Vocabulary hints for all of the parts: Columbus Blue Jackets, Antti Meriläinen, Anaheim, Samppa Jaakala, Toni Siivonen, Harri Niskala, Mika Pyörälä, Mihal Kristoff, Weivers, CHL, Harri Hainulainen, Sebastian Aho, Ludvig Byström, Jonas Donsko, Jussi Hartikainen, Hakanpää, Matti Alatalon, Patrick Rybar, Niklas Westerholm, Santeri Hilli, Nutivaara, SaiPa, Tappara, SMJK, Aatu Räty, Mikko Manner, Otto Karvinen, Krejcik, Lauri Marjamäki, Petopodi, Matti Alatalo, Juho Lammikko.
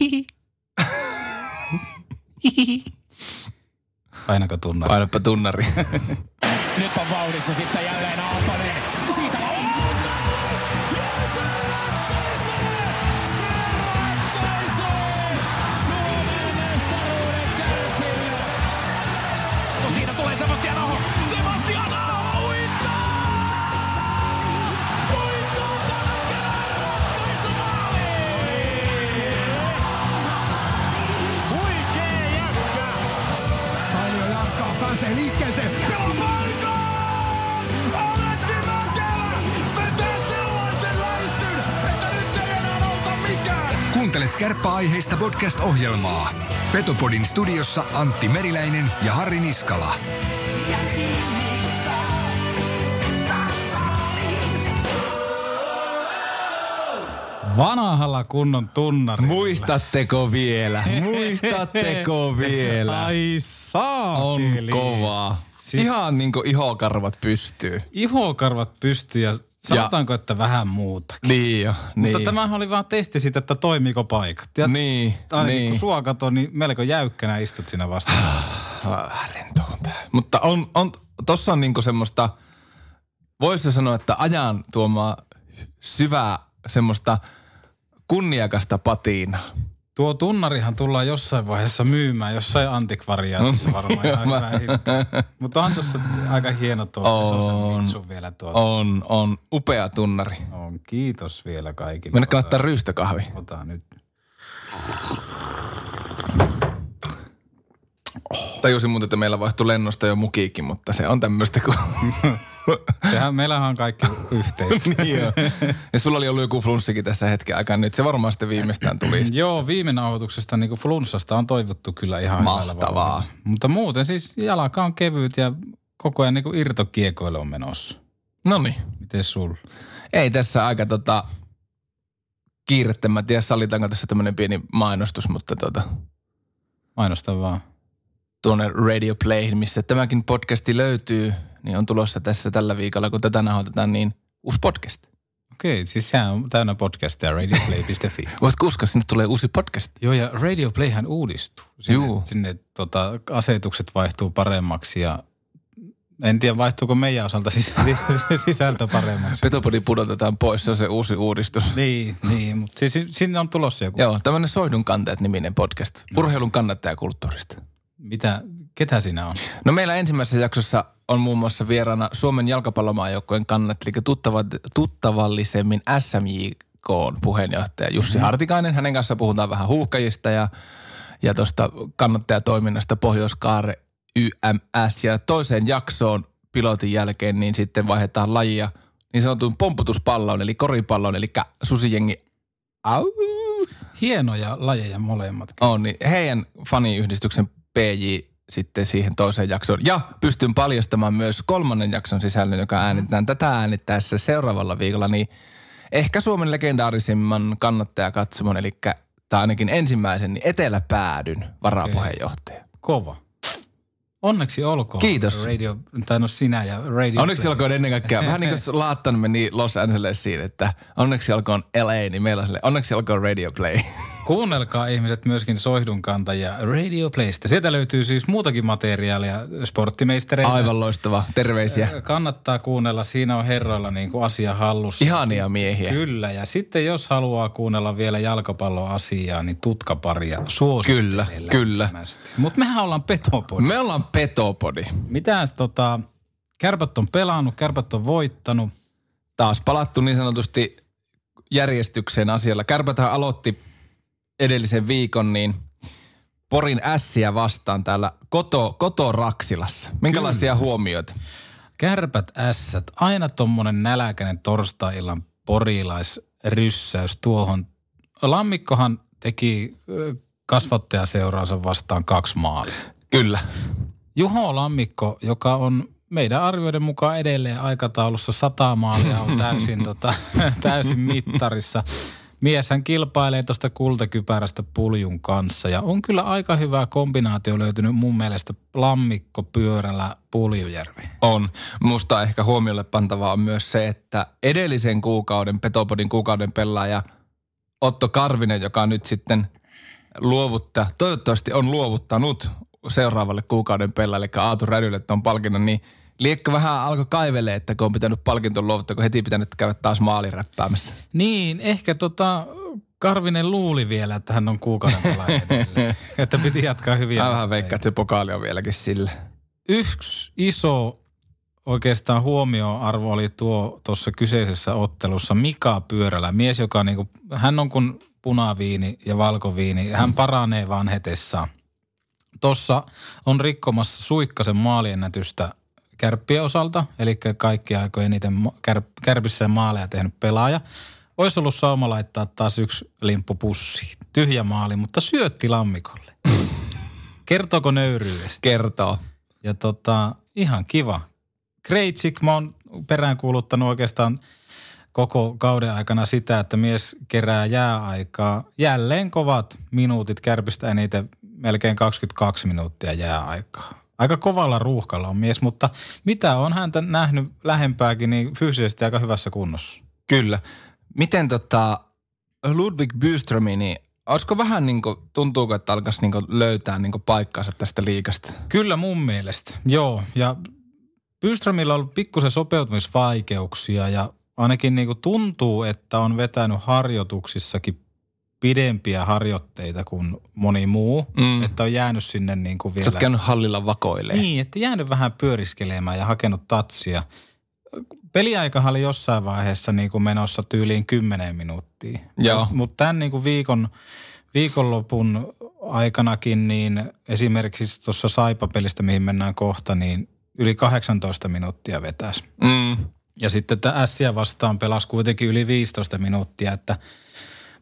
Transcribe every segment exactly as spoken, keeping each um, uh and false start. hihihi. Hihihi. Painako tunnari? Painapa tunnari. Nyt on vauhdissa sitten jälleen Aaltonen. Siitä on siitä tulee Sebastian Aho. Sebastian Aho uittaa! Uittaa tällä kerralla ratkaisi maaliin! Huikee jätkä! Sainio jatkaa, pääsee liikkeeseen. Kuuntelet kärppäaiheista podcast-ohjelmaa. Petopodin studiossa Antti Meriläinen ja Harri Niskala. Vanhalla kunnon tunnarilla. Muistatteko vielä? Muistatteko vielä? Ai saakeli. On kovaa. Siis ihan niinku ihokarvat pystyy. Ihokarvat pystyy ja sanotaanko, ja että vähän muutakin. Niin jo, niin. Mutta tämähän oli vaan testi siitä, että toimiiko paikat. Ja niin, aina niin. Kun sua katon, niin melko jäykkänä istut siinä vastaan. Rentoon tää. Mutta on, on, tossa on niinku semmoista, voisi sanoa, että ajan tuomaa syvää semmoista kunniakasta patiinaa. Tuo tunnarihan tullaan jossain vaiheessa myymään, jossain antikvariaatissa varmaan ihan hyvä hinta. Mutta on tuossa aika hieno tuo, se on sen mitsun vielä tuo. On, on. Upea tunnari. On, kiitos vielä kaikille. Mennä kannattaa ryystökahvi. Ota nyt. Oh. Tajusin muuten, että meillä vaihtui lennosta jo mukiikin, mutta se on tämmöistä kuin... Sehän meillähän on kaikki yhteistä. Niin joo. Ja sulla oli ollut joku flunssikin tässä hetken aikaan nyt. Se varmaan sitten viimeistään tuli. Joo, viime nauhoituksesta niin kuin flunssasta on toivottu kyllä ihan mahtavaa. Mutta muuten siis jalka on kevyt ja koko ajan niin kuin irtokiekoille on menossa. Noniin. Miten sulla? Ei tässä aika tota kiirettä. Mä tiedä, sallitaanko tässä tämmöinen pieni mainostus, mutta tota. Mainosta vaan. Tuonne Radioplayhin, missä tämäkin podcasti löytyy, niin on tulossa tässä tällä viikolla, kun tätä nauhoitetaan, niin uusi podcast. Okei, siis sehän on täynnä podcastia, radioplay piste fi. Voitko uskoa, sinne tulee uusi podcast? Joo, ja Radioplayhän uudistuu. Sinne, sinne tota, asetukset vaihtuu paremmaksi ja en tiedä, vaihtuuko meidän osalta sisältö paremmaksi. Petopodi pudotetaan pois, se on se uusi uudistus. Niin, niin, mutta siis sinne on tulossa joku. Joo, tämmöinen Soidunkanteet-niminen podcast. Urheilun kannattajakulttuurista. Mitä, ketä sinä on? No meillä ensimmäisessä jaksossa on muun muassa vieraana Suomen jalkapallomaajoukkojen kannat, eli tuttava, tuttavallisemmin S M J K:n puheenjohtaja Jussi Hartikainen. Hänen kanssa puhutaan vähän huuhkajista ja, ja tuosta kannattajatoiminnasta Pohjois-Kaare Y M S. Ja toiseen jaksoon pilotin jälkeen niin sitten vaihdetaan lajia niin sanotun pomputuspallon, eli koripallon, eli susijengi au. Hienoja lajeja molemmatkin. On, niin heidän faniyhdistyksen P J sitten siihen toiseen jaksoon. Ja pystyn paljastamaan myös kolmannen jakson sisällön, joka äänitetään tätä äänittäessä seuraavalla viikolla, niin ehkä Suomen legendaarisimman kannattajakatsomon, eli tai ainakin ensimmäisen, niin Eteläpäädyn varapuheenjohtaja. Okei. Kova. Onneksi olkoon. Kiitos. Radio, tai no sinä ja Radio. Onneksi Play. Olkoon ennen kaikkea. Vähän niin kuin Laattan meni Los Angelesiin, että onneksi olkoon L A, niin meillä on sille, onneksi olkoon Radio Play. Kuunnelkaa ihmiset myöskin Soihdunkantajia Radio Playstä. Sieltä löytyy siis muutakin materiaalia, sporttimeistereitä. Aivan loistava, terveisiä. Kannattaa kuunnella, siinä on herroilla niin kuin asia hallussa. Ihania miehiä. Kyllä, ja sitten jos haluaa kuunnella vielä jalkapalloasiaa, niin tutkaparia suosittelee. Kyllä, kyllä. Mutta mehän ollaan Petopodi. Me ollaan Petopodi. Mitäs tota, kärpät on pelannut, kärpät on voittanut. Taas palattu niin sanotusti järjestykseen asialla. Kärpäthän aloitti edellisen viikon, niin Porin ässiä vastaan täällä koto, koto Raksilassa. Minkälaisia Kyllä. huomioita? Kärpät ässät. Aina tommonen näläkäinen torstai-illan porilaisryssäys tuohon. Lammikkohan teki kasvattajaseuraansa vastaan kaksi maalia. Kyllä. Juho Lammikko, joka on meidän arvioiden mukaan edelleen aikataulussa sata maalia, on täysin, tota, täysin mittarissa. Mieshän kilpailee tuosta kultakypärästä Puljun kanssa ja on kyllä aika hyvä kombinaatio löytynyt mun mielestä Lammikko, Pyörälä, Puljujärvi. On. Musta ehkä huomiolle pantavaa on myös se, että edellisen kuukauden, Petopodin kuukauden pelaaja Otto Karvinen, joka nyt sitten luovuttaa, toivottavasti on luovuttanut seuraavalle kuukauden pellä, eli Aatu Rädylle tuon palkinnon, niin liekko vähän alkoi kaivelee, että kun on pitänyt palkinton luovuttaa, kun heti pitänyt käydä taas maalin räppäämässä. Niin, ehkä tota... Karvinen luuli vielä, että hän on kuukauden pelaaja edelleen, että piti jatkaa hyviä. Mä vähän veikkaan, että se pokaali on vieläkin sillä. Yksi iso oikeastaan huomioarvo oli tuo tuossa kyseisessä ottelussa Mika Pyörälä. Mies, joka niinku, hän on kuin punaviini ja valkoviini. Hän paranee vanhetessa. Tossa on rikkomassa Suikkasen maaliennätystä Kärppien osalta, eli kaikki aikojen eniten kär, Kärpissä maaleja tehnyt pelaaja. Ois ollut sauma laittaa taas yksi limppu pussiin. Tyhjä maali, mutta syötti Lammikolle. Kertooko nöyryydestä? Kertoo. Ja tota, ihan kiva. Krejcik, mä oon peräänkuuluttanut oikeastaan koko kauden aikana sitä, että mies kerää jääaikaa. Jälleen kovat minuutit Kärpistä eniten, melkein kaksikymmentäkaksi minuuttia jääaikaa. Aika kovalla ruuhkalla on mies, mutta mitä on häntä nähnyt lähempääkin, niin fyysisesti aika hyvässä kunnossa. Kyllä. Miten tota Ludvig Byströmi, niin olisiko vähän niin kuin, tuntuuko, että alkaisi niin kuin löytää niin kuin paikkaansa tästä liigasta? Kyllä mun mielestä, joo. Ja Byströmillä on ollut pikkusen sopeutumisvaikeuksia ja ainakin niin kuin tuntuu, että on vetänyt harjoituksissakin pidempiä harjoitteita kuin moni muu. Mm. Että on jäänyt sinne niin kuin vielä... Sä oot käynyt hallilla vakoilemaan. Niin, että jäänyt vähän pyöriskelemään ja hakenut tatsia. Peliaikahan oli jossain vaiheessa niin kuin menossa tyyliin kymmeneen minuuttia. Mutta mut tämän niin kuin viikon, viikonlopun aikanakin, niin esimerkiksi tuossa Saipa-pelistä, mihin mennään kohta, niin yli kahdeksantoista minuuttia vetäisi. Mm. Ja sitten tämä Ässiä vastaan pelasi kuitenkin yli viisitoista minuuttia, että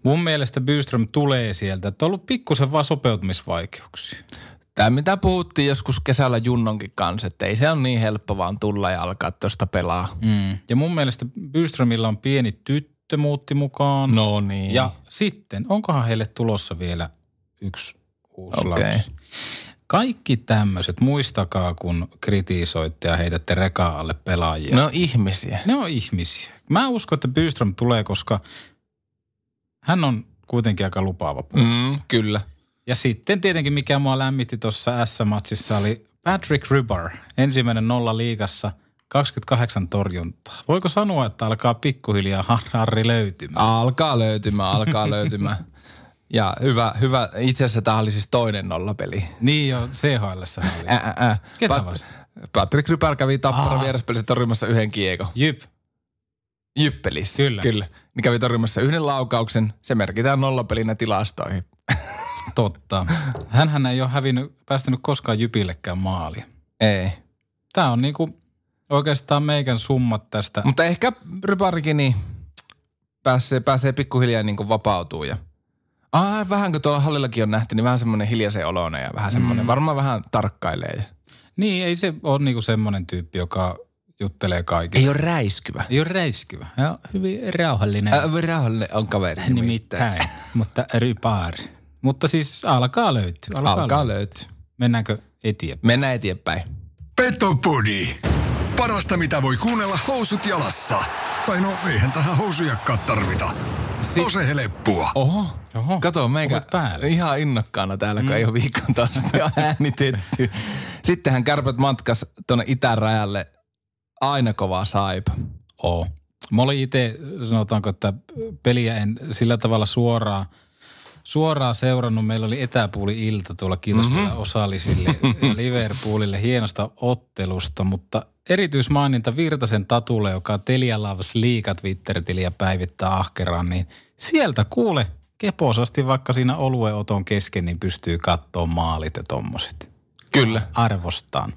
mun mielestä Byström tulee sieltä, että on ollut pikkusen vaan sopeutumisvaikeuksia. Tämä mitä puhuttiin joskus kesällä Junnonkin kanssa, että ei se ole niin helppo vaan tulla ja alkaa tuosta pelaa. Mm. Ja mun mielestä Byströmillä on pieni tyttö muutti mukaan. No niin. Ja sitten, onkohan heille tulossa vielä yksi uusi okay. lapsi? Kaikki tämmöiset, muistakaa kun kritisoitte ja heitätte rekaa alle pelaajia. Ne on ihmisiä. Ne on ihmisiä. Mä uskon, että Byström tulee, koska hän on kuitenkin aika lupaava puolustaja. Mm, kyllä. Ja sitten tietenkin, mikä mua lämmitti tuossa S-matsissa, oli Patrick Rybar. Ensimmäinen nolla liigassa, kaksikymmentäkahdeksan torjuntaa. Voiko sanoa, että alkaa pikkuhiljaa Harri löytymään? Alkaa löytymään, alkaa löytymään. Ja hyvä, hyvä. Itse asiassa tämä oli siis toinen nollapeli. Niin jo, C H L:ssä oli. Ä, ä, ä. Ketä Pat- vasta? Patrick Rybar kävi Tapparan vieraspelissä torjumassa yhden kiekon. Jyp. Jyppelissä. Kyllä. Kyllä. Niin kävi torjumassa yhden laukauksen. Se merkitään nollapelinä tilastoihin. Totta. Hänhän ei ole hävinnyt, päästänyt koskaan Jypillekään maalia. Ei. Tämä on niinku oikeastaan meikän summat tästä. Mutta ehkä Rybarikin niin pääsee, pääsee pikkuhiljaa niinku vapautuu ja ah, vähän kun tuolla hallillakin on nähty, niin vähän semmoinen hiljaisen olona ja vähän semmoinen, mm. varmaan vähän tarkkailee. Niin, ei se ole niinku semmoinen tyyppi, joka juttelee kaikille. Ei ole räiskyvä. Ei ole räiskyvä. Ja hyvin rauhallinen. Äh, rauhallinen on kaveri. Nimittäin. Mutta Rybar. Mutta siis alkaa löytyä. Alkaa, alkaa löytyä. Mennäänkö eteenpäin? Mennään eteenpäin. Petopodi. Parasta, mitä voi kuunnella housut jalassa. Tai no, eihän tähän housujakkaan tarvita. Sit... Ose heleppua. Oho. Oho. Kato, meikä ihan innokkaana täällä, kun mm. ei ole viikon taas äänitetty. Sittenhän Kärpät matkas tuonne itärajalle. Aina kovaa Saipa. Oo. Mä olin itse, sanotaanko, että peliä en sillä tavalla suoraan. Suoraan seurannut. Meillä oli etäpuuli-ilta tuolla. Kiitos mm-hmm. vielä osallisille ja Liverpoolille hienosta ottelusta, mutta erityismaininta Virtasen Tatulle, joka Telialavs Liiga Twitter-tiliä päivittää ahkeraan, niin sieltä kuule keposasti vaikka siinä olueoton kesken, niin pystyy katsoa maalit ja tommoset. Kyllä. Arvostaan.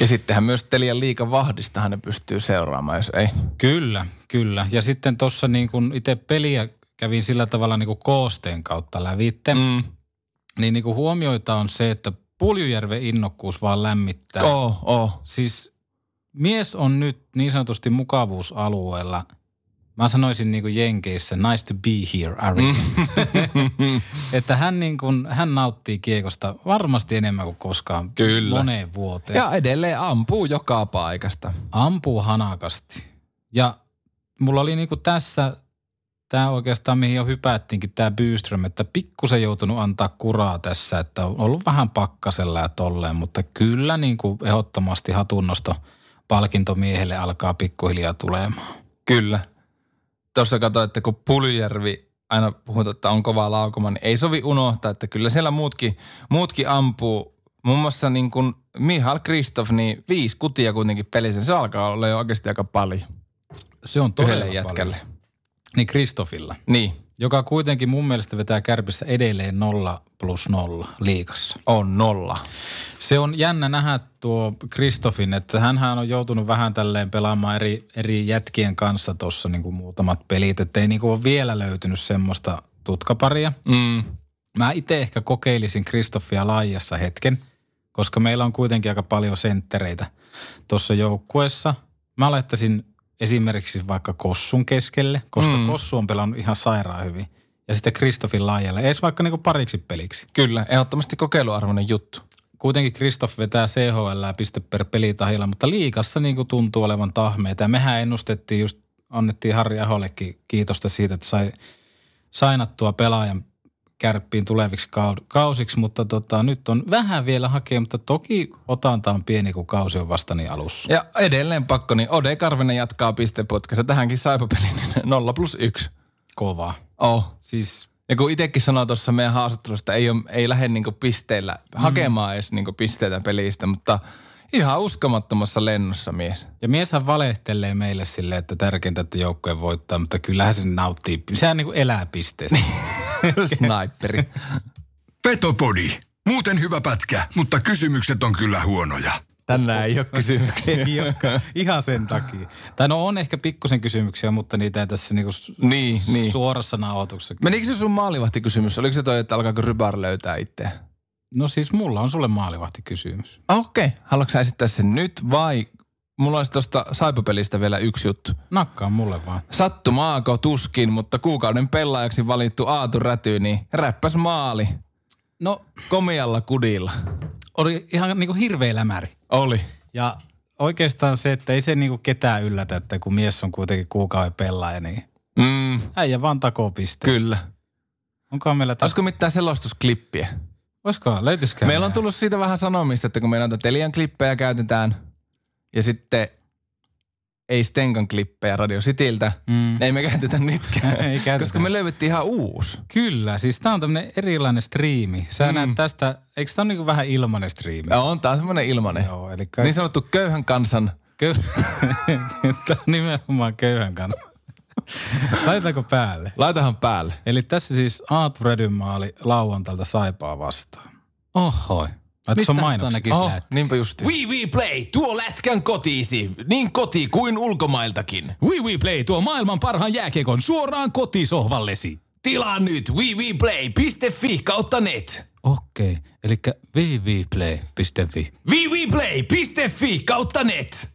Ja sittenhän myös Telian Liigan vahdistahan ne pystyy seuraamaan, jos ei. Kyllä, kyllä. Ja sitten tuossa niin kun itse peliä kävin sillä tavalla niin kuin koosteen kautta lävitte, mm. niin, niin kuin huomioita on se, että Puljujärven innokkuus vaan lämmittää. Oh, oh. Siis mies on nyt niin sanotusti mukavuusalueella. Mä sanoisin niin kuin Jenkeissä, nice to be here, Ari. Mm. Että hän, niin kuin, hän nauttii kiekosta varmasti enemmän kuin koskaan. Kyllä. Moneen vuoteen. Ja edelleen ampuu joka paikasta. Ampuu hanakasti. Ja mulla oli niin kuin tässä... tämä oikeastaan, mihin jo hypättiinkin, tämä Byström, että pikkusen joutunut antaa kuraa tässä, että on ollut vähän pakkasella ja tolleen, mutta kyllä niin kuin ehdottomasti hatunnosto palkintomiehelle alkaa pikkuhiljaa tulemaan. Kyllä. Tuossa katsoin, että kun Puljärvi aina puhutaan, että on kovaa laukuma, niin ei sovi unohtaa, että kyllä siellä muutkin, muutkin ampuu. Muun muassa niin kuin Mihal Kristoff, niin viisi kutia kuitenkin pelissä. Se alkaa olla jo oikeasti aika paljon. Se on todella jätkälle. Niin Kristoffilla. Niin. Joka kuitenkin mun mielestä vetää Kärpissä edelleen nolla plus nolla liigassa. On nolla. Se on jännä nähdä tuo Kristoffin, että hänhän on joutunut vähän tälleen pelaamaan eri, eri jätkien kanssa tuossa niin kuin muutamat pelit, että ei niin kuin ole vielä löytynyt semmoista tutkaparia. Mm. Mä itse ehkä kokeilisin Kristoffia laajassa hetken, koska meillä on kuitenkin aika paljon senttereitä tuossa joukkueessa. Mä laittaisin esimerkiksi vaikka Kossun keskelle, koska mm. Kossu on pelannut ihan sairaan hyvin. Ja sitten Kristoffin laajalle, ees vaikka niinku pariksi peliksi. Kyllä, ehdottomasti kokeiluarvoinen juttu. Kuitenkin Kristoff vetää C H L piste per pelitahilla, mutta liigassa niinku tuntuu olevan tahmeita. Ja mehän ennustettiin just, annettiin Harri Ahollekin kiitosta siitä, että sai sainattua pelaajan Kärppiin tuleviksi kausiksi, mutta tota, nyt on vähän vielä hakea, mutta toki otanta on pieni, kun kausi on vasta niin alussa. Ja edelleen pakko, niin Ode Karvinen jatkaa pistepotkassa. Tähänkin Saipa-pelin nolla plus yksi. Kovaa. Oh. Siis, ja kun itsekin sanoi tuossa meidän haastattelusta, ei, ole, ei lähde niinku pisteillä hakemaan mm. edes niinku pisteitä pelistä, mutta ihan uskomattomassa lennossa mies. Ja mieshän valehtelee meille silleen, että tärkeintä, että joukkojen voittaa, mutta kyllähän se nauttii. Sehän niinku elää pisteestä. Sniperi. Petopodi. Muuten hyvä pätkä, mutta kysymykset on kyllä huonoja. Tänään ei ole kysymyksiä. Ei olekaan. Ihan sen takia. Tai no on ehkä pikkusen kysymyksiä, mutta niitä ei tässä niinku niin, su- niin. suorassa nauhoituksessa. Menikö se sun maalivahtikysymys? Oliko se toi, että alkaako Rybar löytää itseä? No siis mulla on sulle maalivahtikysymys. Okei. Okay. Haluatko sä esittää sen nyt vai? Mulla olisi tuosta Saipa-pelistä vielä yksi juttu. Nakkaa mulle vaan. Sattumaako tuskin, mutta kuukauden pelaajaksi valittu Aatu Räty, niin räppäs maali. No, komialla kudilla. Oli ihan niinku hirveä lämäri. Oli. Ja oikeastaan se, että ei se niinku ketään yllätä, että kun mies on kuitenkin kuukauden pelaaja, niin mm. äijä vaan takoo piste. Kyllä. Onko meillä tästä? Olisiko mitään selostusklippiä? Olisikohan, löytyisikään. Meillä on tullut siitä vähän sanomista, että kun me näitä Telian klippejä käytetään. Ja sitten ei Stenkan klippejä Radio Cityltä. Mm. Ei me käytetä nytkään, ei käytetä. Koska me löydettiin ihan uusi. Kyllä, siis tää on tämmönen erilainen striimi. Sä mm. näet tästä, eikö tää on niinku vähän ilmanen striimi? Ja on, tää on semmonen ilmanen. Joo, eli Niin sanottu köyhän kansan. Köy... tää on nimenomaan köyhän kansan. Laitetaanko päälle? Laitahan päälle. Eli tässä siis Aatu Rädyn maali lauantailta Saipaa vastaan. Ohoi. Mistä on näkis oh, lätkä? Niinpä justiin. We We Play tuo lätkän kotiisi, niin koti kuin ulkomailtakin. We We Play tuo maailman parhaan jääkiekon suoraan kotisohvallesi. Tilaa nyt www.play.fi kautta net. Okei, okay, eli www.play.fi. www.play.fi kautta net.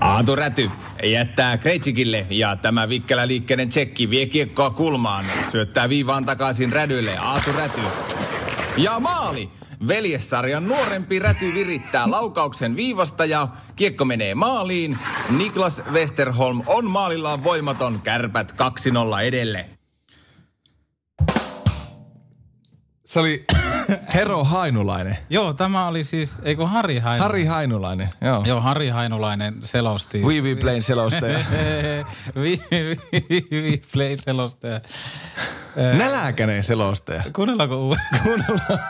Aatu Räty jättää Krejcikille ja tämä vikkelä liikkeinen tsekki vie kiekkoa kulmaan. Syöttää viivaan takaisin Rädylle. Aatu Räty. Ja maali! Veljessarjan nuorempi Räty virittää laukauksen viivasta ja kiekko menee maaliin. Niklas Westerholm on maalillaan voimaton. Kärpät kaksi nolla edelle. Se oli Hero Hainulainen. Joo, tämä oli siis, eikö Harri Hainulainen? Harri Hainulainen, joo. Joo, Harri Hainulainen selosti. We We Playn selostaja. We We Playn selostaja. Nälkäinen selostaja. Kuunnellaanko uudestaan? Kuunnellaan.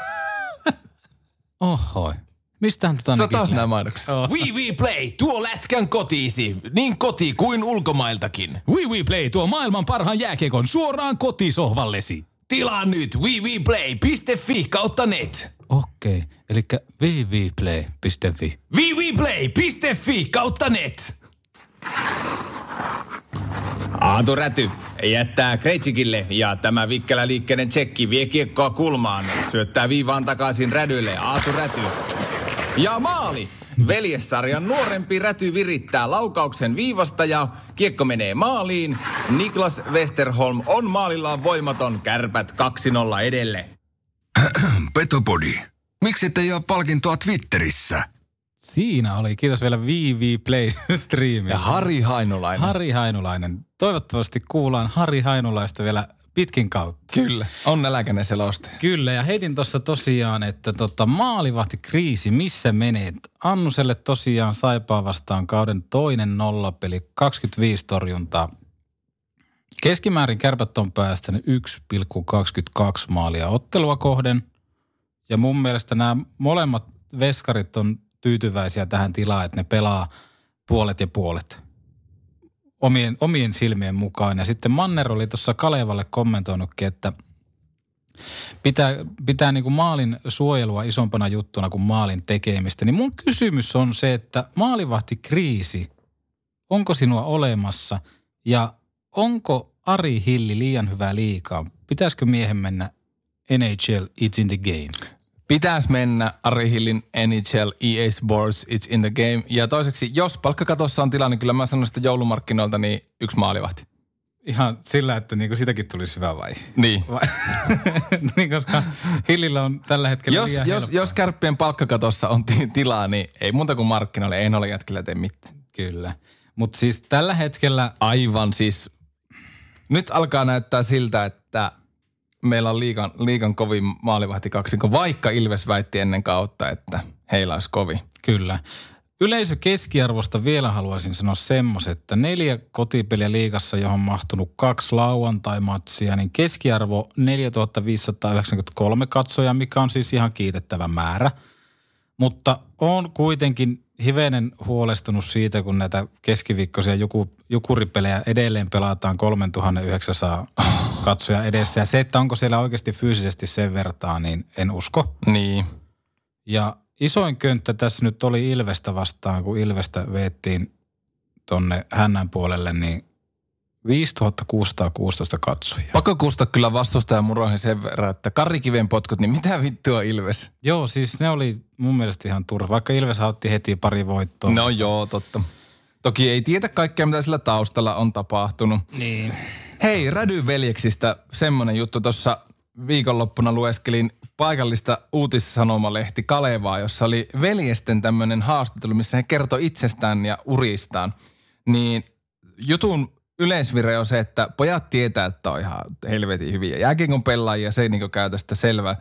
Ohoi. Mistähän tota näkyy? Sä taas nämä mainokset. Oh. We We Play tuo lätkän kotiisi, niin koti kuin ulkomailtakin. We We Play tuo maailman parhaan jääkiekon suoraan kotisohvallesi. Tilaa nyt www.play.fi kautta net. Okei, eli www.play.fi. www.play.fi kautta net. Aatu Räty jättää Krejcikille ja tämä vikkelä liikkeinen tsekki vie kiekkoa kulmaan. Syöttää viivaan takaisin Rädylle. Aatu Räty. Ja maali! Veljessarjan nuorempi Räty virittää laukauksen viivasta ja kiekko menee maaliin. Niklas Westerholm on maalillaan voimaton. Kärpät kaksi nolla edelle. Petopodi. Miksi ettei ole palkintoa Twitterissä? Siinä oli. Kiitos vielä V V Play Streamille. Ja Harri Hainulainen. Harri Hainulainen. Toivottavasti kuullaan Harri Hainulaista vielä pitkin kautta. Kyllä. On nälkäinen seloste. Kyllä. Ja heitin tuossa tosiaan, että tota, maalivahtikriisi, missä menee? Annuselle tosiaan Saipaa vastaan kauden toinen nollapeli, kaksikymmentäviisi torjuntaa. Keskimäärin Kärpät on päästänyt yksi pilkku kaksikymmentäkaksi maalia ottelua kohden. Ja mun mielestä nämä molemmat veskarit on tyytyväisiä tähän tilaan, että ne pelaa puolet ja puolet omien, omien silmien mukaan. Ja sitten Manner oli tuossa Kalevalle kommentoinutkin, että pitää, pitää niin kuin maalin suojelua isompana juttuna kuin maalin tekemistä. Niin mun kysymys on se, että maalivahtikriisi, onko sinua olemassa ja onko Ari Hilli liian hyvä liikaa? Pitäisikö miehen mennä N H L, it's in the game? Pitäisi mennä Ari Hillin N H L, E A Sports, it's in the game. Ja toiseksi, jos palkkakatossa on tilanne, niin kyllä mä sanon sitä joulumarkkinoilta, niin yksi maalivahti. Ihan sillä, että niinku sitäkin tulisi hyvä vai? Niin. Vai? Niin, koska Hillillä on tällä hetkellä jos, liian jos, jos Kärppien palkkakatossa on t- tilaa, niin ei muuta kuin markkinoille. Ei noilla jätkillä tee mitään. Kyllä. Mutta siis tällä hetkellä... Aivan siis... Nyt alkaa näyttää siltä, että... Meillä on liigan, liigan kovin maalivahti kaksikko, vaikka Ilves väitti ennen kautta, että heillä olisi kovin. Kyllä. Yleisökeskiarvosta vielä haluaisin sanoa semmoisen, että neljä kotipeliä liigassa, johon mahtunut kaksi lauantai-matsia, niin keskiarvo neljätuhatta viisisataayhdeksänkymmentäkolme katsojaa, mikä on siis ihan kiitettävä määrä. Mutta on kuitenkin hivenen huolestunut siitä, kun näitä keskiviikkoisia joku, jukuripelejä edelleen pelataan kolmetuhattayhdeksänsataa katsoja edessä. Ja se, että onko siellä oikeasti fyysisesti sen vertaa, niin en usko. Niin. Ja isoin könttä tässä nyt oli Ilvestä vastaan, kun Ilvestä veettiin tonne Hännän puolelle, niin viisituhattakuusisataakuusitoista katsojaa. Pakko kusta kyllä vastustajan muroihin sen verran, että Karrikiven potkut, niin mitä vittua Ilves? Joo, siis ne oli mun mielestä ihan turha, vaikka Ilves otti heti pari voittoa. No joo, totta. Toki ei tietä kaikkea, mitä sillä taustalla on tapahtunut. Niin. Hei, Rädy-veljeksistä semmoinen juttu. Tuossa viikonloppuna lueskelin paikallista uutissanomalehti Kalevaa, jossa oli veljesten tämmöinen haastattelu, missä he kertoi itsestään ja uristaan. Niin jutun yleisvire on se, että pojat tietää, että on ihan helvetin hyviä jääkiekon pelaajia, se ei niin kuin käytä sitä selvä,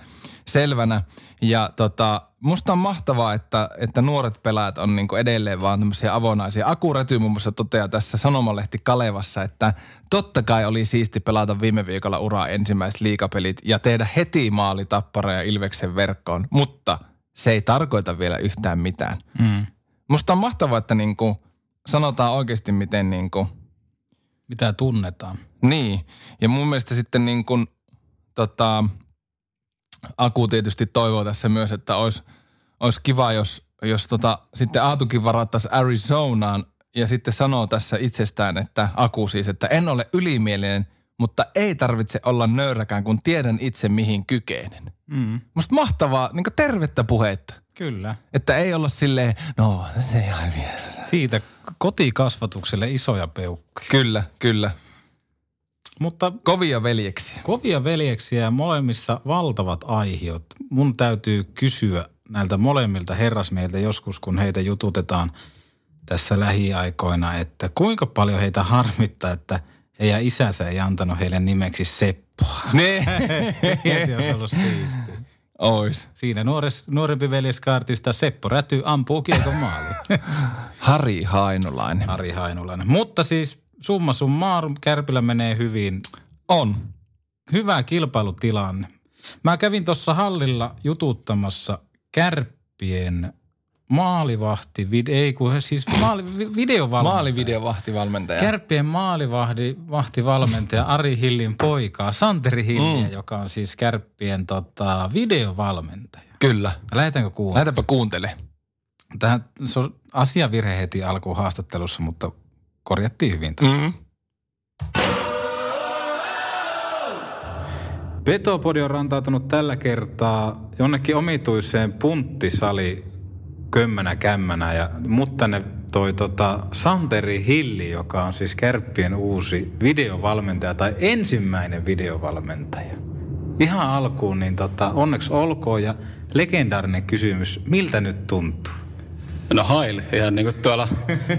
selvänä. Ja tota, musta on mahtavaa, että, että nuoret pelaajat on niin kuin edelleen vaan tämmöisiä avonaisia. Aatu Räty muun muassa toteaa tässä Sanomalehti Kalevassa, että totta kai oli siisti pelata viime viikolla uraa ensimmäiset liigapelit ja tehdä heti maali Tappara ja Ilveksen verkkoon, mutta se ei tarkoita vielä yhtään mitään. Mm. Musta on mahtavaa, että niin kuin sanotaan oikeasti miten niin kuin mitä tunnetaan. Niin. Ja mun mielestä sitten niin kun, tota, Aku tietysti toivoo tässä myös, että olisi, olisi kiva, jos, jos tota, sitten Aatukin varattaisi Arizonaan ja sitten sanoo tässä itsestään, että Aku siis, että en ole ylimielinen, mutta ei tarvitse olla nöyräkään, kun tiedän itse mihin kykenen. Mm. Musta mahtavaa, niin kuin tervettä puhetta. Kyllä. Että ei olla silleen, no se ihan vielä. Siitä kotikasvatukselle isoja peukkuja. Kyllä, kyllä. Mutta kovia veljeksiä. Kovia veljeksiä ja molemmissa valtavat aihiot. Mun täytyy kysyä näiltä molemmilta herrasmieltä joskus, kun heitä jututetaan tässä lähiaikoina, että kuinka paljon heitä harmittaa, että heidän isänsä ei antanut heille nimeksi Seppoa. Ne. Ei olisi ollut siistiä. Ois. Siinä nuores, nuorempi veljeskaartista Seppo Räty ampuu kiekon maaliin. Harri Hainulainen. Harri Hainulainen. Mutta siis summa summarum, Kärpillä menee hyvin. On. Hyvä kilpailutilanne. Mä kävin tuossa hallilla jututtamassa Kärppien maalivahti, vid, ei kun siis maali, videovalmentaja. Maalivideovahtivalmentaja. Kärppien maalivahtivalmentaja Ari Hillin poikaa, Santeri Hilliä, mm. joka on siis Kärppien tota, videovalmentaja. Kyllä. Lähetäänkö kuuntelemaan? Lähetäpä kuuntele. Tähän se on asiavirhe heti alkuun haastattelussa, mutta korjattiin hyvin. Mm-hmm. Petopodi on rantautunut tällä kertaa jonnekin omituiseen punttisali kömmänä kämmänä, ja, mutta ne toi tota Santeri Hilli, joka on siis Kärppien uusi videovalmentaja tai ensimmäinen videovalmentaja. Ihan alkuun, niin tota, onneksi olkoon ja legendaarinen kysymys, miltä nyt tuntuu? No hail, ihan niin kuin tuolla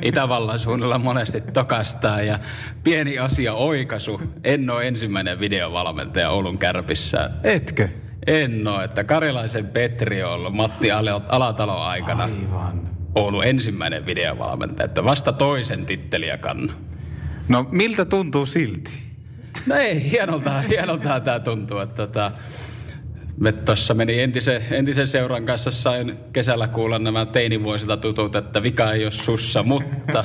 Itävallan suunnilla monesti tokastaa. Ja pieni asia oikaisu, en ole ensimmäinen videovalmentaja Oulun Kärpissä. Etkö? En ole, että Karjalaisen Petri on ollut Matti Alatalon aikana. Aivan. Oulun ensimmäinen videovalmentaja, että vasta toisen titteliä kannan. No miltä tuntuu silti? No ei, hienoltaan, hienoltaan tämä tuntuu, että tota... Me tuossa meni entisen, entisen seuran kanssa, sain kesällä kuulla nämä teinivuosilta tutut, että vika ei ole sussa, mutta.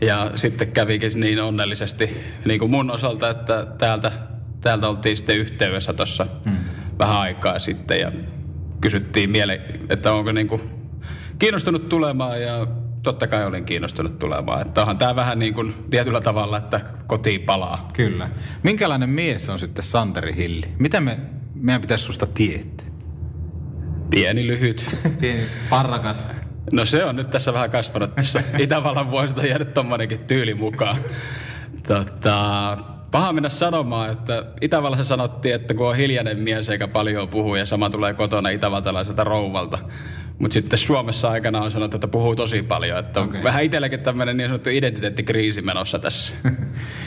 Ja sitten kävikin niin onnellisesti niin kuin mun osalta, että täältä, täältä oltiin sitten yhteydessä tuossa mm. vähän aikaa sitten. Ja kysyttiin mieleen, että onko niin kuin kiinnostunut tulemaan ja totta kai olen kiinnostunut tulemaan. Että onhan tämä vähän niin kuin tietyllä tavalla, että kotiin palaa. Kyllä. Minkälainen mies on sitten Santeri Hilli? Mitä me... Meidän pitäisi susta tietää. Pieni, lyhyt. Pieni, parrakas. No se on nyt tässä vähän kasvanut tässä. Itävallan vuosista on jäänyt tommonenkin tyyli mukaan. Tota, paha mennä sanomaan, että Itävallassa sanottiin, että kun on hiljainen mies eikä paljon puhu ja sama tulee kotona itävaltalaiselta rouvalta. Mutta sitten Suomessa aikanaan on sanottu, että puhuu tosi paljon. Että on okay. Vähän itselläkin tämmöinen niin sanottu identiteettikriisi menossa tässä.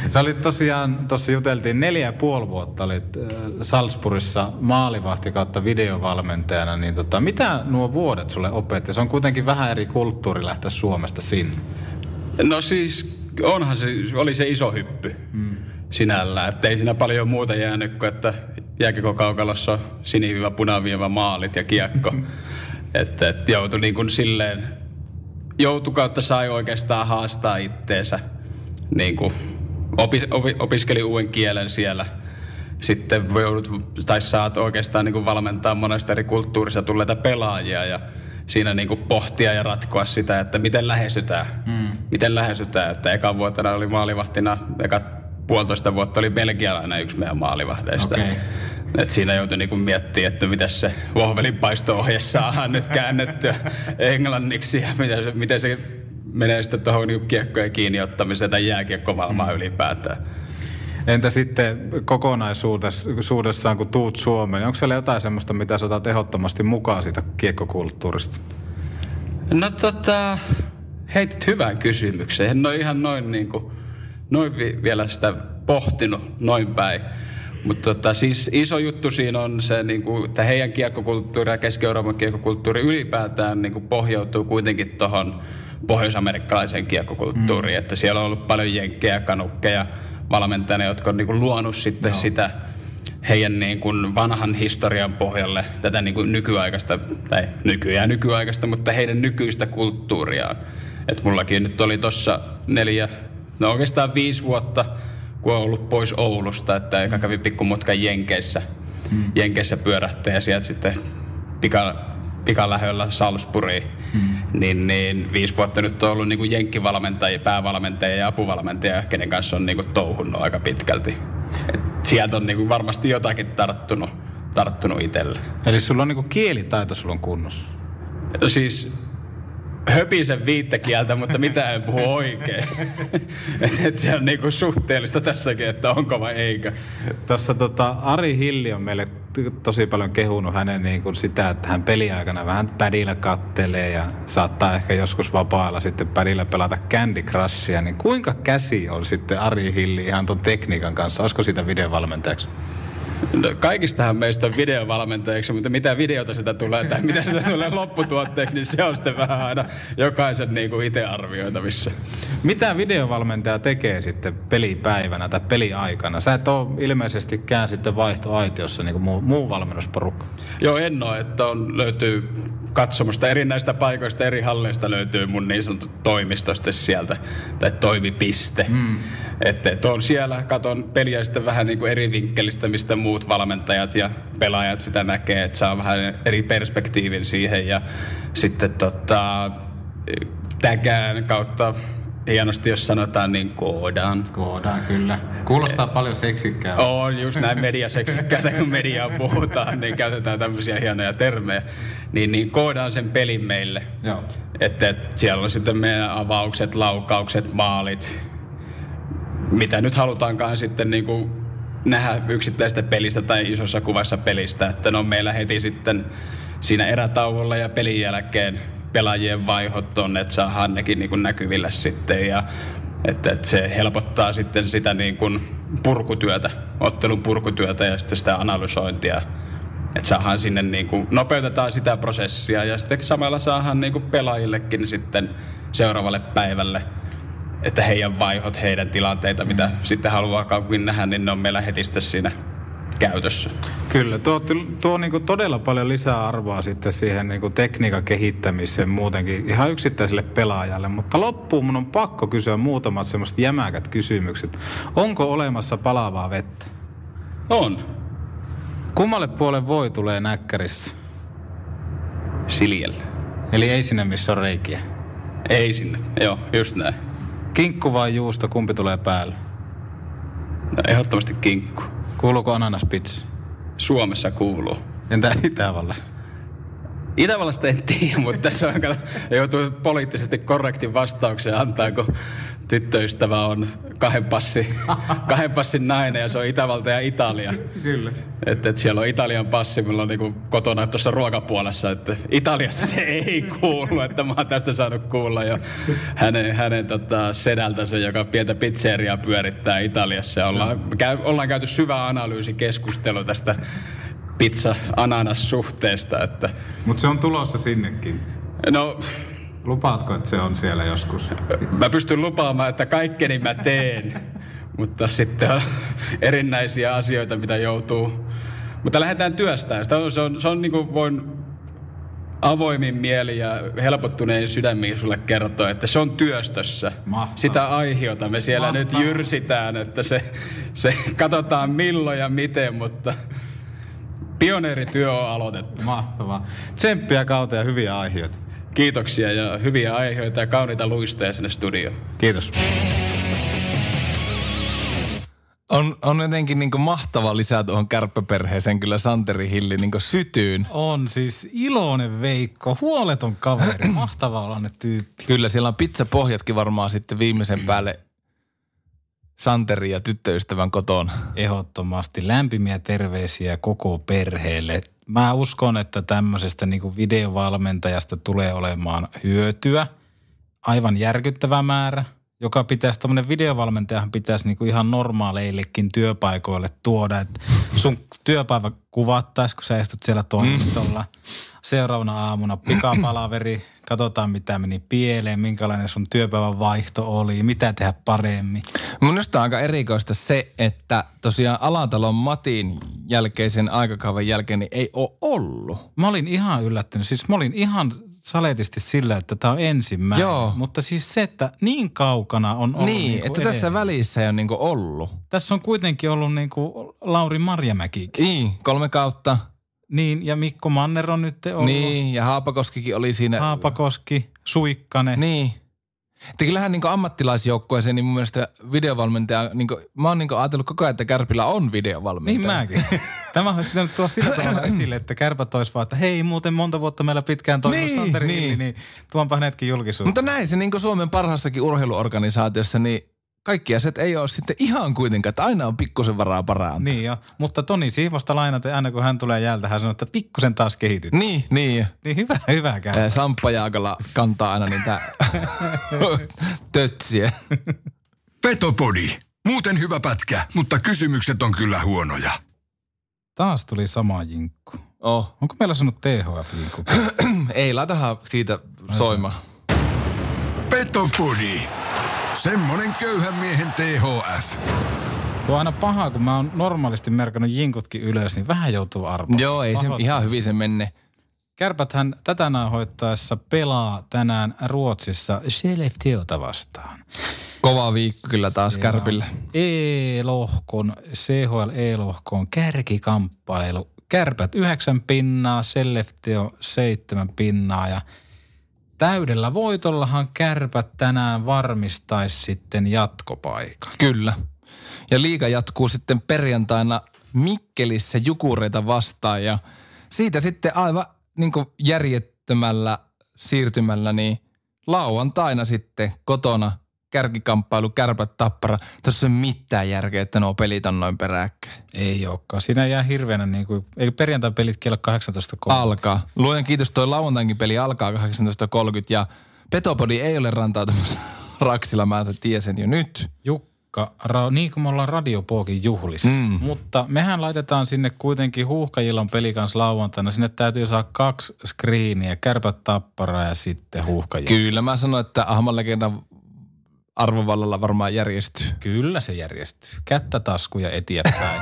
Sä olit tosiaan, tuossa juteltiin neljä ja puoli vuotta, olit Salzburgissa maalivahti kautta videovalmentajana. Niin tota, mitä nuo vuodet sulle opetti? Se on kuitenkin vähän eri kulttuuri lähteä Suomesta sinne. No siis onhan se, oli se iso hyppy mm. sinällään. Että ei siinä paljon muuta jäänyt kuin, että jääkiekokaukalossa on siniviiva, punaviiva, maalit ja kiekko. Että et joutui niin kuin silleen, joutukautta sai oikeastaan haastaa itteensä. Niin kuin opis, opi, opiskeli uuden kielen siellä. Sitten joudut, tai saat oikeastaan niin kuin valmentaa monesta eri kulttuurista tulleita pelaajia ja siinä niin kuin pohtia ja ratkoa sitä, että miten lähestytään. Mm. Miten lähestytään, että ekan vuotena oli maalivahtina, eka puolitoista vuotta oli belgialainen yksi meidän maalivahdeista. Okay. Et siinä joutui niinku miettimään, että mitä se vohvelinpaisto-ohje saadaan nyt käännettyä englanniksi ja miten se, miten se menee sitten tuohon niinku kiekkojen kiinni ottamiseen tai jääkiekkomaailmaan ylipäätään. Entä sitten kokonaisuudessaan, kun tuut Suomeen, onko siellä jotain semmoista, mitä sä otat ehdottomasti mukaan siitä kiekkokulttuurista? No tota, heitit hyvän kysymyksen. En ole ihan noin, niinku, noin vi- vielä sitä pohtinut noin päin. Mutta tota, siis iso juttu siinä on se, niinku, että heidän kiekkokulttuuri ja Keski-Euroopan kiekkokulttuuri ylipäätään niinku, pohjautuu kuitenkin tuohon pohjois-amerikkalaiseen kiekkokulttuuriin. Mm. Että siellä on ollut paljon jenkkejä, kanukkeja, valmentajia, jotka on niinku, luonut sitten no. sitä heidän niinku, vanhan historian pohjalle tätä niinku, nykyaikaista, tai nykyään nykyaikaista, mutta heidän nykyistä kulttuuriaan. Et mullakin nyt oli tuossa neljä, no oikeastaan viisi vuotta, kun on ollut pois Oulusta, että eka kävi pikkumutkan Jenkeissä, mm. Jenkeissä pyörähtää ja sieltä sitten pika, pikalähöllä Salzburgiin. Mm. Niin, niin viisi vuotta nyt on ollut niinku jenkkivalmentajia, päävalmentajia ja apuvalmentajia, kenen kanssa on niinku touhunnut aika pitkälti. Et sieltä on niinku varmasti jotakin tarttunut, tarttunut itselle. Eli sulla on niinku kielitaito, sulla on kunnossa? No siis... Höpisen viittä kieltä, mutta mitä en puhu oikein. et, et se on niinku suhteellista tässäkin, että onko vai eikö. Tuossa tota, Ari Hilli on meille tosi paljon kehunut hänen niinku sitä, että hän peliaikana vähän pädillä kattelee ja saattaa ehkä joskus vapaalla sitten pädillä pelata Candy Crushia. Niin kuinka käsi on sitten Ari Hilli ihan ton tekniikan kanssa? Olisiko siitä videovalmentajaksi? No, kaikistahan meistä on videovalmentajaksi, mutta mitä videota sitä tulee tai mitä sitä tulee lopputuotteeksi, niin se on sitten vähän aina jokaisen niin kuin itse arvioitavissa. Mitä videovalmentaja tekee sitten pelipäivänä tai peliaikana? Sä et ole ilmeisestikään sitten vaihtoaitiossa niin kuin muu, muu valmennusporukka. Joo, en ole, että on, löytyy katsomusta erinäistä paikoista, eri halleista löytyy mun niin sanottu toimistosta sieltä tai toimipiste. Mm. Että et on siellä, katon peliä sitten vähän niin kuin eri vinkkelistä, mistä muut valmentajat ja pelaajat sitä näkee, että saa vähän eri perspektiivin siihen ja sitten tota, tägään kautta hienosti, jos sanotaan, niin koodaan. Koodaan, kyllä. Kuulostaa paljon seksikkäältä. On, just näin mediaseksikkäältä, kun mediaa puhutaan, niin käytetään tämmöisiä hienoja termejä. Niin, niin koodaan sen pelin meille. Joo. Että et siellä on sitten meidän avaukset, laukaukset, maalit. Mitä nyt halutaankaan sitten niin kuin nähdä yksittäistä pelistä tai isossa kuvassa pelistä. Että no meillä heti sitten siinä erätauolla ja pelin jälkeen pelaajien vaihot on, että saadaan nekin niin kuin näkyville sitten ja että, että se helpottaa sitten sitä niin kuin purkutyötä, ottelun purkutyötä ja sitten sitä analysointia. Että saadaan sinne niin kuin nopeutetaan sitä prosessia ja sitten samalla saadaan niin kuin pelaajillekin sitten seuraavalle päivälle, että heidän vaihot, heidän tilanteita, mitä sitten haluaakaan kuin nähdä, niin ne on meillä heti sitten siinä käytössä. Kyllä, tuo, tuo on niin todella paljon lisää arvoa sitten siihen niin tekniikan kehittämiseen muutenkin ihan yksittäiselle pelaajalle, mutta loppuun mun on pakko kysyä muutamat semmoiset jämäkät kysymykset. Onko olemassa palavaa vettä? On. Kummalle puolen voi tulee näkkärissä? Siljelle. Eli ei sinne, missä on reikiä? Ei sinne, joo, just näin. Kinkku vai juusto, kumpi tulee päälle? No, ehdottomasti kinkku. Kuuluuko ananaspitsi? Suomessa kuuluu. Entä Itävallassa? Itävallasta en tiedä, mutta tässä on joutuu poliittisesti korrektin vastaukseen antaa, kun tyttöystävä on kahden passin, kahden passin nainen ja se on Itävalta ja Italia. Kyllä. Että et siellä on Italian passi, mulla on niinku kotona tuossa ruokapuolessa, että Italiassa se ei kuulu, että mä oon tästä saanut kuulla jo hänen, hänen tota sedältänsä, joka pientä pizzeriaa pyörittää Italiassa. Ja ollaan, käy, ollaan käyty syvä analyysikeskustelu tästä pizza-ananas-suhteesta. Että... Mutta se on tulossa sinnekin. No... Lupaatko, että se on siellä joskus? Mä pystyn lupaamaan, että kaikkeni mä teen, mutta sitten on erinäisiä asioita, mitä joutuu. Mutta lähdetään työstämään. Se on, se on niin kuin voin avoimin mieli ja helpottuneen sydämiin sulle kertoa, että se on työstössä. Mahtavaa. Sitä aihiota me siellä Mahtavaa. Nyt jyrsitään, että se, se katsotaan milloin ja miten, mutta... Pioneerityö on aloitettu. Mahtavaa. Tsemppiä kautta ja hyviä aiheita. Kiitoksia ja hyviä aiheita ja kauniita luistoja sinne studioon. Kiitos. On, on jotenkin niin kuin mahtava lisää tuohon kärppäperheeseen kyllä Santeri Hilli niin kuin sytyyn. On siis iloinen Veikko, huoleton kaveri, mahtava olanne tyyppi. Kyllä, siellä on pizzapohjatkin varmaan sitten viimeisen päälle Santeri ja tyttöystävän kotona. Ehdottomasti. Lämpimiä terveisiä koko perheelle. Mä uskon, että tämmöisestä niinku videovalmentajasta tulee olemaan hyötyä. Aivan järkyttävä määrä, joka pitäisi, tommonen videovalmentajahan pitäisi niinku ihan normaaleillekin työpaikoille tuoda. Et sun työpäivä kuvattaisi, kun sä istut siellä toimistolla. Seuraavana aamuna pikapalaveri. Katsotaan, mitä meni pieleen, minkälainen sun työpäivän vaihto oli, mitä tehdä paremmin. Minusta on aika erikoista se, että tosiaan Alatalon Matin jälkeisen aikakauden jälkeen niin ei ole ollut. Mä olin ihan yllättynyt. Siis mä olin ihan saletisti sillä, että tämä on ensimmäinen. Joo. Mutta siis se, että niin kaukana on ollut. Niin, niin että edellä. Tässä välissä ei ole niin ollut. Tässä on kuitenkin ollut niin Lauri Marjamäkikin. Niin, kolme kautta. Niin, ja Mikko Manner on nyt ollut. Niin, ja Haapakoskikin oli siinä. Haapakoski, Suikkanen. Niin. Että kyllähän niin ammattilaisjoukkueeseen, niin mun mielestä videovalmentaja, niin kuin, mä oon niin ajatellut koko ajan, että Kärpillä on videovalmentaja. Niin mäkin. Tämä olisi pitänyt tuoda sillä tavalla esille, että Kärpät olisi vaan, että hei, muuten monta vuotta meillä pitkään toiminut niin, Santeri Hilli, niin, niin tuonpa hänetkin julkisuuteen. Mutta näin se niin Suomen parhaassakin urheiluorganisaatiossa, niin... Kaikki asiat ei ole sitten ihan kuitenkaan, että aina on pikkusen varaa parantaa. Niin jo, mutta Toni Siivosta lainaten aina kun hän tulee jältä, hän sanoo, että pikkusen taas kehityt. Niin, niin. Niin hyvä, hyvä käy. Samppa Jaakala kantaa aina niitä tötsiä. Petopodi. Muuten hyvä pätkä, mutta kysymykset on kyllä huonoja. Taas tuli sama jinkku. Oh. Onko meillä sanonut T H F-jinkku? Ei, laitahan siitä soimaan. Petopodi. Semmonen köyhän miehen T H F. Tuo on aina pahaa, kun mä oon normaalisti merkannut jinkutkin ylös, niin vähän joutuu arvomaan. Joo, ei se ihan hyvin se menne. Kärpäthän tätä nauhoittaessa pelaa tänään Ruotsissa Skellefteåta vastaan. Kova viikko kyllä taas Kärpillä. E-lohkon, C H L E-lohkon kärkikamppailu. Kärpät yhdeksän pinnaa, Skellefteå seitsemän pinnaa ja... Täydellä voitollahan Kärpät tänään varmistaisi sitten jatkopaikan. Kyllä. Ja liiga jatkuu sitten perjantaina Mikkelissä Jukureita vastaan. Ja siitä sitten aivan niin kuin järjettömällä siirtymällä niin lauantaina sitten kotona kärkikamppailu, Kärpät, Tappara. Tuossa ei ole mitään järkeä, että nuo pelit on noin peräkkäin. Ei olekaan. Siinä jää hirveänä niin kuin, eikö perjantain pelit kello kahdeksantoista kolmekymmentä? Alkaa. Luojan kiitos, toi lauantainkin peli alkaa kahdeksantoista kolmekymmentä ja Petopodi ei ole rantautumassa Raksilla, mä tiesin jo nyt. Jukka, ra- niin kuin me ollaan Radiopokin juhlissa, mm. mutta mehän laitetaan sinne kuitenkin Huuhkajillan peli kanssa lauantaina. Sinne täytyy saada kaksi skriiniä, Kärpät, Tapparaa ja sitten Huuhkajilla. Kyllä, mä sanon, että Ahman legendan arvovallalla varmaan järjestyy. Kyllä se järjestyy. Kättä taskuja eteenpäin.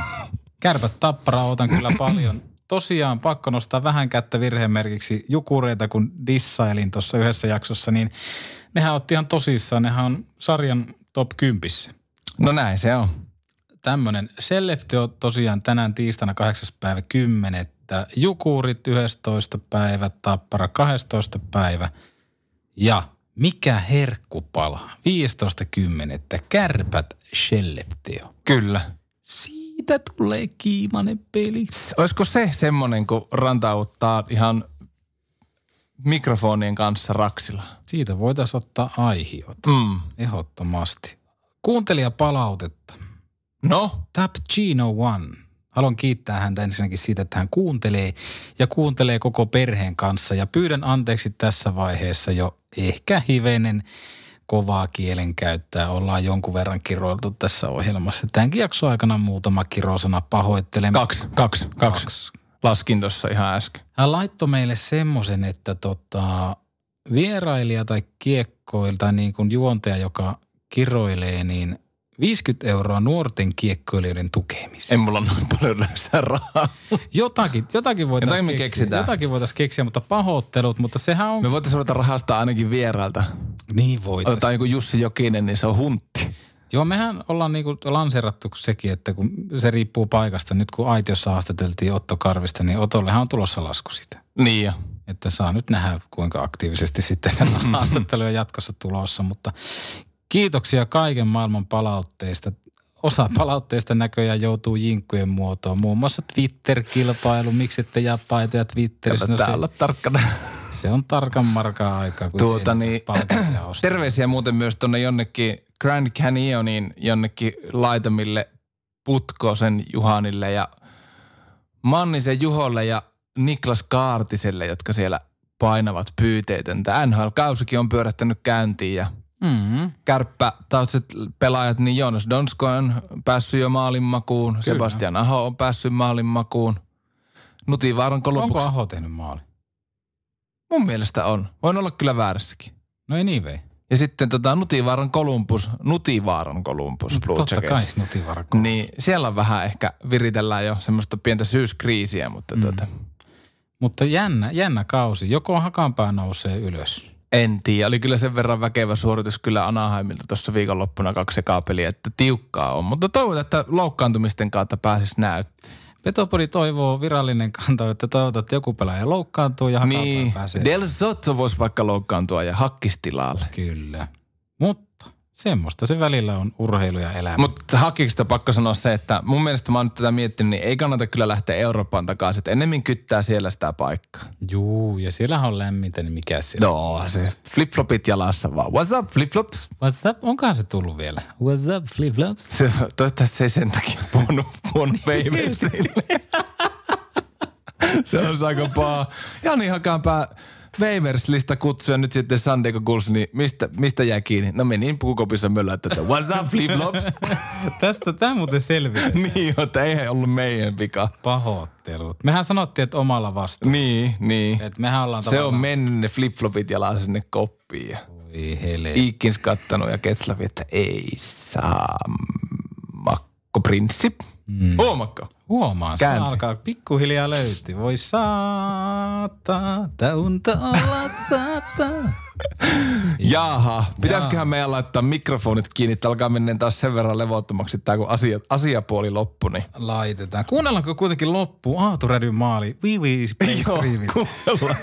Kärpät, Tapparaa otan kyllä paljon. Tosiaan pakko nostaa vähän kättä virhemerkiksi Jukureita, kun dissailin tuossa yhdessä jaksossa, niin nehän otti ihan tosissaan. Nehän on sarjan top kympissä. No näin se on. Tämmönen. Skellefteå tosiaan tänään tiistaina kahdeksas päivä kymmenettä. Jukurit yhdestoista päivä, Tappara kahdestoista päivä. Ja mikä herkkupala? viidestoista kymmenettä. Kärpät Skellefteå. Kyllä. Siitä tulee kiimainen peli. Olisiko se semmoinen, kun rantauttaa ihan mikrofonien kanssa Raksilla? Siitä voitaisiin ottaa aihiota. Mm. Ehdottomasti. Kuuntelijapalautetta. No? Tap Gino One. Haluan kiittää häntä ensinnäkin siitä, että hän kuuntelee ja kuuntelee koko perheen kanssa. Ja pyydän anteeksi tässä vaiheessa jo ehkä hivenen kovaa kielenkäyttöä. Ollaan jonkun verran kiroiltu tässä ohjelmassa. Tämänkin jakson aikana muutama kirosana pahoittelemme. Kaksi, kaksi, kaksi. kaksi. Laskin tuossa ihan äsken. Hän laittoi meille semmoisen, että tota, vierailija tai kiekkoilta tai niin kuin juontaja, joka kiroilee, niin viisikymmentä euroa nuorten kiekkoilijoiden tukemiseen. En mulla noin paljon löysää rahaa. Jotakin, jotakin voitaisiin keksiä, keksitään. Jotakin voitaisiin keksiä, mutta pahoittelut, mutta sehän on... Me voitaisiin ruveta rahastaa ainakin vierailta. Niin voitaisiin. Otetaan joku Jussi Jokinen, niin se on huntti. Joo, mehän ollaan niinku lanserattu sekin, että kun se riippuu paikasta. Nyt kun aitiossa haastateltiin Otto Karvista, niin Otollehan on tulossa lasku sitä. Niin jo. Että saa nyt nähdä, kuinka aktiivisesti sitten haastatteluja jatkossa tulossa, mutta... Kiitoksia kaiken maailman palautteista. Osa palautteista näköjään joutuu jinkkujen muotoon. Muun muassa Twitter-kilpailu. Miksi ette jää paitoja Twitterissä? Kannattaa no olla tarkkana. Se on tarkan markaa aikaa. Tuota niin, terveisiä muuten myös tuonne jonnekin Grand Canyonin, jonnekin laitamille Putkosen Juhanille ja Mannisen Juholle ja Niklas Kaartiselle, jotka siellä painavat pyyteetöntä. N H L-kausikin on pyörähtänyt käyntiin ja... Mm-hmm. Kärppä tauset pelaajat, niin Jonas Donsko on päässyt jo maalinmakuun. Kyllä. Sebastian Aho on päässyt maalinmakuun. Nutivaaran lopuksi. Onko Aho tehnyt maali? Mun mielestä on. Voin olla kyllä väärässäkin. No ei niin vei. Ja sitten tota Nutivaaran Columbus, Nutivaaran Columbus no, Blue totta Jackets. Totta kai Nutivaaran Columbus. Niin siellä on vähän ehkä viritellään jo semmoista pientä syyskriisiä, mutta mm. tota. Mutta jännä, jännä kausi. Joko Hakanpää nousee ylös? En tiedä. Oli kyllä sen verran väkevä suoritus kyllä Anaheimilta tuossa viikonloppuna kaksi ekaa peliä, että tiukkaa on. Mutta toivotaan, että loukkaantumisten kautta pääsisi näyttää. Petopodi toivoo virallinen kanta, että toivotaan, että joku pelaaja loukkaantuu ja Hakanpää niin pääsee. Del Sotso voisi vaikka loukkaantua ja Hakkistilalle. Kyllä. Mutta semmoista se välillä on urheilu ja elämä. Mutta Hakkista pakko sanoa se, että mun mielestä mä oon nyt tätä miettinyt, niin ei kannata kyllä lähteä Eurooppaan takaisin. Ennemmin kyttää siellä sitä paikkaa. Juu, ja siellähän on lämmintä, niin mikä siellä? No, se flip-flopit jalassa vaan. What's up, flip-flops? What's up? Onkohan se tullut vielä? What's up, flip-flops? Se, toivottavasti se ei sen takia puhunut, puhunut Weiversille. Se on aika paha. Ja niin Hakanpää... Weivers-lista kutsuja nyt sitten San Diego Gulls, niin mistä, mistä jää kiinni? No menin pukukopissa möllään tätä. What's up, flip-flops? Tästä tämä muuten selvitetään. Niin, että eihän ollut meidän vika. Pahoittelut. Mehän sanottiin, että omalla vastuulla. Niin, niin. Et mehän ollaan se tavallaan... on mennyt ne flip-flopit jalaan sinne koppiin. Ja oi hele. Iikkins kattanut ja Ketslavi, että ei saa makko prinssi. Mm. Huomakka. Huomaa, se alkaa pikkuhiljaa löytyä. Voi saattaa, täyntä olla saattaa. Jaaha, pitäisiköhän meidän laittaa mikrofonit kiinni, että alkaa menneen taas sen verran levottomaksi, tää kun asia, asiapuoli loppu, niin. Laitetaan. Kuunnellaanko kuitenkin loppuun Aatu Rädyn maali? Wee wee, play streamit. Joo, kuunnellaan.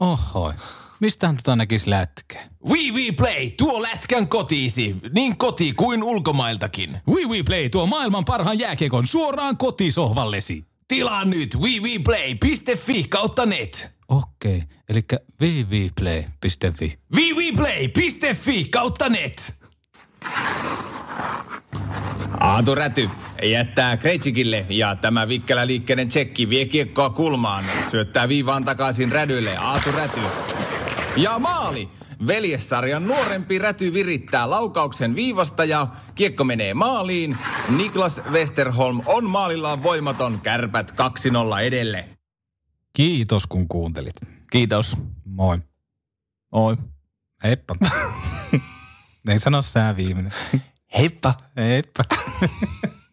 Ohoi. Mistähän tota näkisi lätkää? WeWe Play tuo lätkän kotiisi, niin koti kuin ulkomailtakin. WeWe Play tuo maailman parhaan jääkiekon suoraan kotisohvallesi. Tilaa nyt wee wee play piste fi kautta net. Okei, okay. Eli www piste play piste fi. www piste play piste fi kautta net. Aatu Räty jättää Kreitsikille ja tämä vikkelä liikkeinen tsekki vie kiekkoa kulmaan. Syöttää viivaan takaisin Rädylle. Aatu Räty. Ja maali! Veljessarjan nuorempi Räty virittää laukauksen viivasta ja kiekko menee maaliin. Niklas Westerholm on maalillaan voimaton. Kärpät kaksi nolla edelle. Kiitos kun kuuntelit. Kiitos. Moi. Moi. Heippa. Ei sano sää viimeinen. Heippa. Heippa.